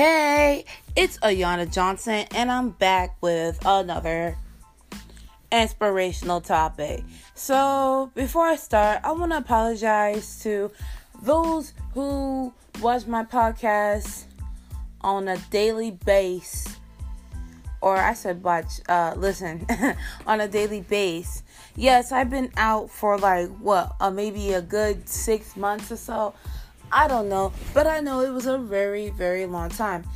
Hey, it's Ayana Johnson, and I'm back with another inspirational topic. So, before I start, I want to apologize to those who watch my podcast on a daily basis, or I said listen, on a daily basis. Yes, I've been out for maybe a good 6 months or so. I don't know, but I know it was a very, very long time.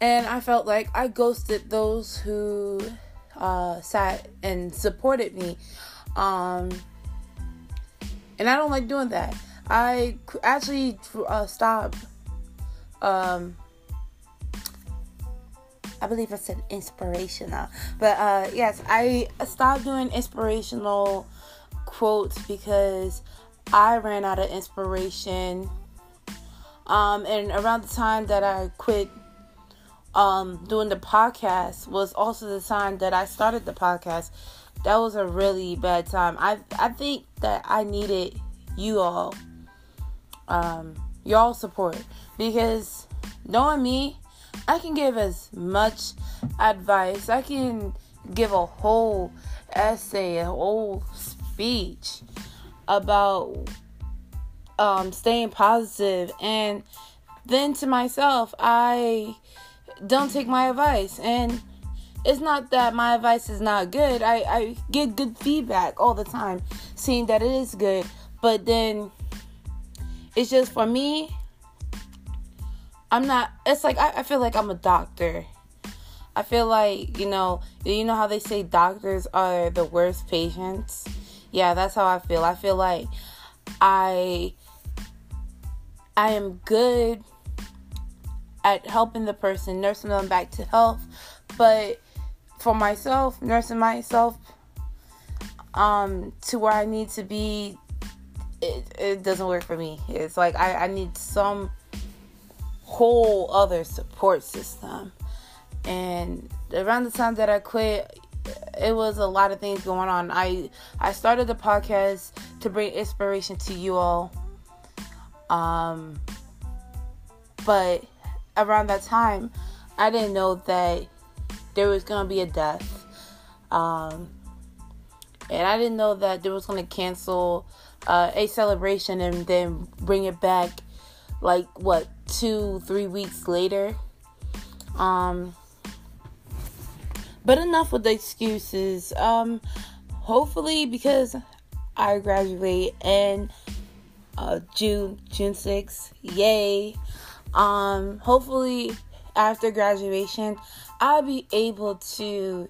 And I felt like I ghosted those who sat and supported me. And I don't like doing that. I actually stopped. I believe I said inspirational. But yes, I stopped doing inspirational quotes because I ran out of inspiration. And around the time that I quit doing the podcast was also the time that I started the podcast. That was a really bad time. I think that I needed you all, y'all support, because knowing me, I can give as much advice. I can give a whole essay, a whole speech about staying positive, and then to myself, I don't take my advice. And it's not that my advice is not good. I get good feedback all the time, seeing that it is good, but then it's just for me, I feel like I'm a doctor. I feel like, you know how they say doctors are the worst patients? Yeah, that's how I feel. I feel like I am good at helping the person, nursing them back to health, but for myself, nursing myself to where I need to be, it doesn't work for me. It's like I need some whole other support system. And around the time that I quit, it was a lot of things going on. I started the podcast to bring inspiration to you all. But around that time, I didn't know that there was going to be a death. And I didn't know that they was going to cancel a celebration and then bring it back 2-3 weeks later. But enough with the excuses. Hopefully, because I graduate in June 6th. Yay. Hopefully, after graduation, I'll be able to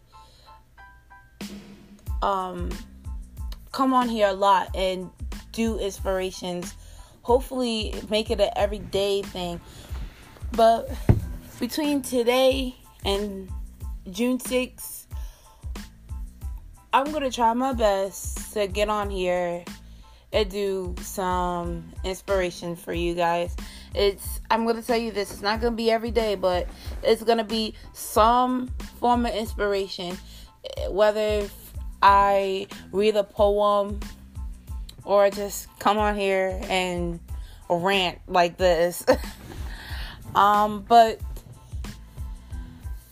come on here a lot and do inspirations. Hopefully, make it an everyday thing. But between today and June 6th, I'm going to try my best to get on here and do some inspiration for you guys. I'm going to tell you this, it's not going to be every day, but it's going to be some form of inspiration. Whether I read a poem or just come on here and rant like this. But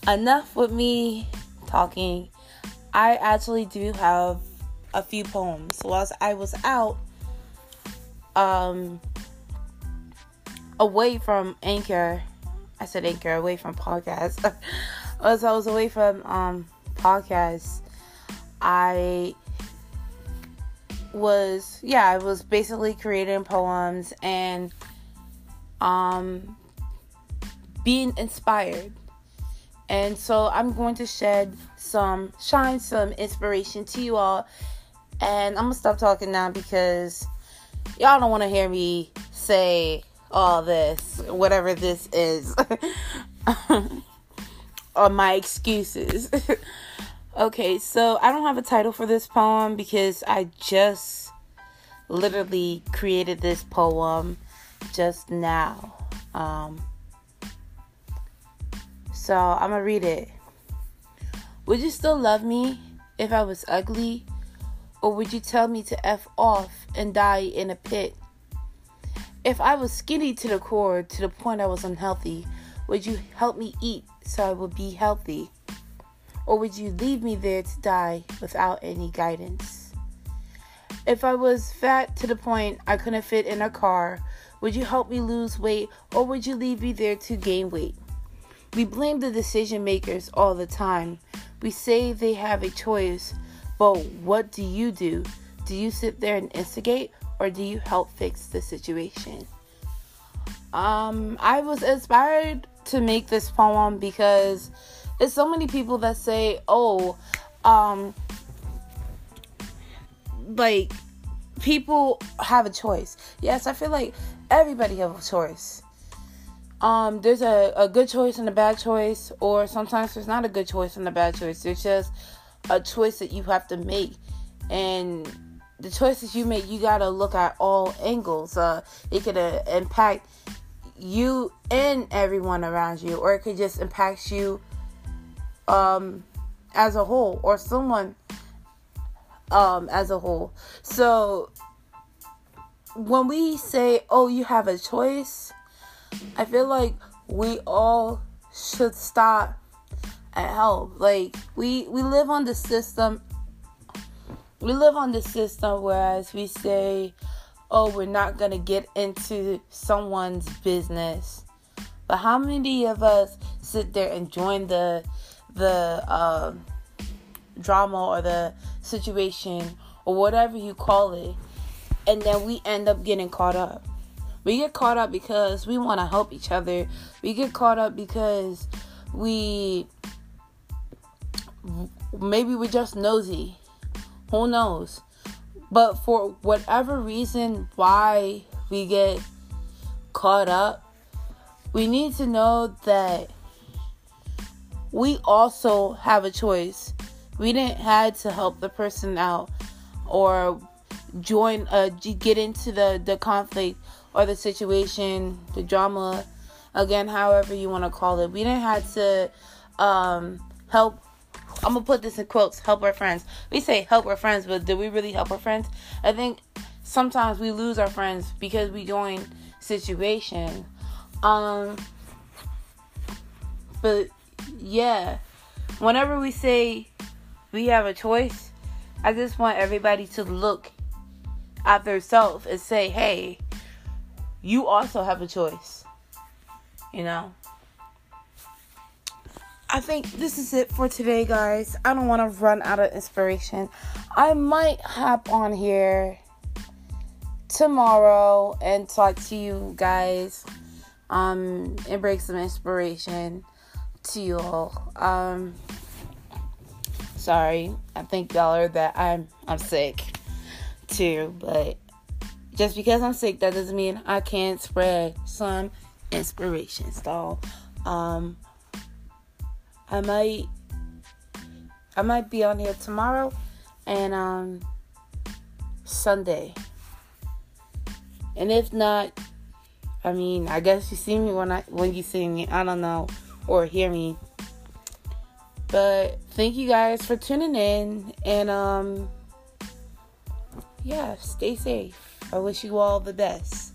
enough with me talking. I actually do have a few poems. Whilst I was out, away from Anchor, I said Anchor, away from podcasts. As I was away from podcasts, I was basically creating poems and being inspired. And so I'm going to shine some inspiration to you all. And I'm going to stop talking now because y'all don't want to hear me say all this, whatever this is, or my excuses. Okay, so I don't have a title for this poem because I just literally created this poem just now. So, I'm going to read it. Would you still love me if I was ugly? Or would you tell me to F off and die in a pit? If I was skinny to the core, to the point I was unhealthy, Would you help me eat so I will be healthy? Or would you leave me there to die without any guidance? If I was fat to the point I couldn't fit in a car, would you help me lose weight, or would you leave me there to gain weight? We blame the decision makers all the time. We say they have a choice, but what do you do? Do you sit there and instigate, or do you help fix the situation? I was inspired to make this poem because there's so many people that say, people have a choice. Yes, I feel like everybody have a choice. There's a good choice and a bad choice, or sometimes there's not a good choice and a bad choice. There's just a choice that you have to make, and the choices you make, you gotta look at all angles. It could impact you and everyone around you, or it could just impact you as a whole, or someone as a whole. So when we say, you have a choice, I feel like we all should stop and help. Like we live on the system. We live on the system, whereas we say, we're not going to get into someone's business. But how many of us sit there and join the drama or the situation or whatever you call it, and then we end up getting caught up? We get caught up because we want to help each other. We get caught up because we're just nosy. Who knows? But for whatever reason why we get caught up, we need to know that we also have a choice. We didn't have to help the person out or join, get into the conflict or the situation, the drama, again, however you want to call it. We didn't have to help. I'm going to put this in quotes, help our friends. We say help our friends, but do we really help our friends? I think sometimes we lose our friends because we join situation. But yeah, whenever we say we have a choice, I just want everybody to look at themselves and say, hey, you also have a choice, you know? I think this is it for today, guys. I don't want to run out of inspiration. I might hop on here tomorrow and talk to you guys and bring some inspiration to you all. Sorry. I think y'all heard that I'm sick too, but just because I'm sick, that doesn't mean I can't spread some inspiration. So, I might be on here tomorrow and Sunday. And if not, I mean, I guess you see me when you see me, I don't know, or hear me. But thank you guys for tuning in, and stay safe. I wish you all the best.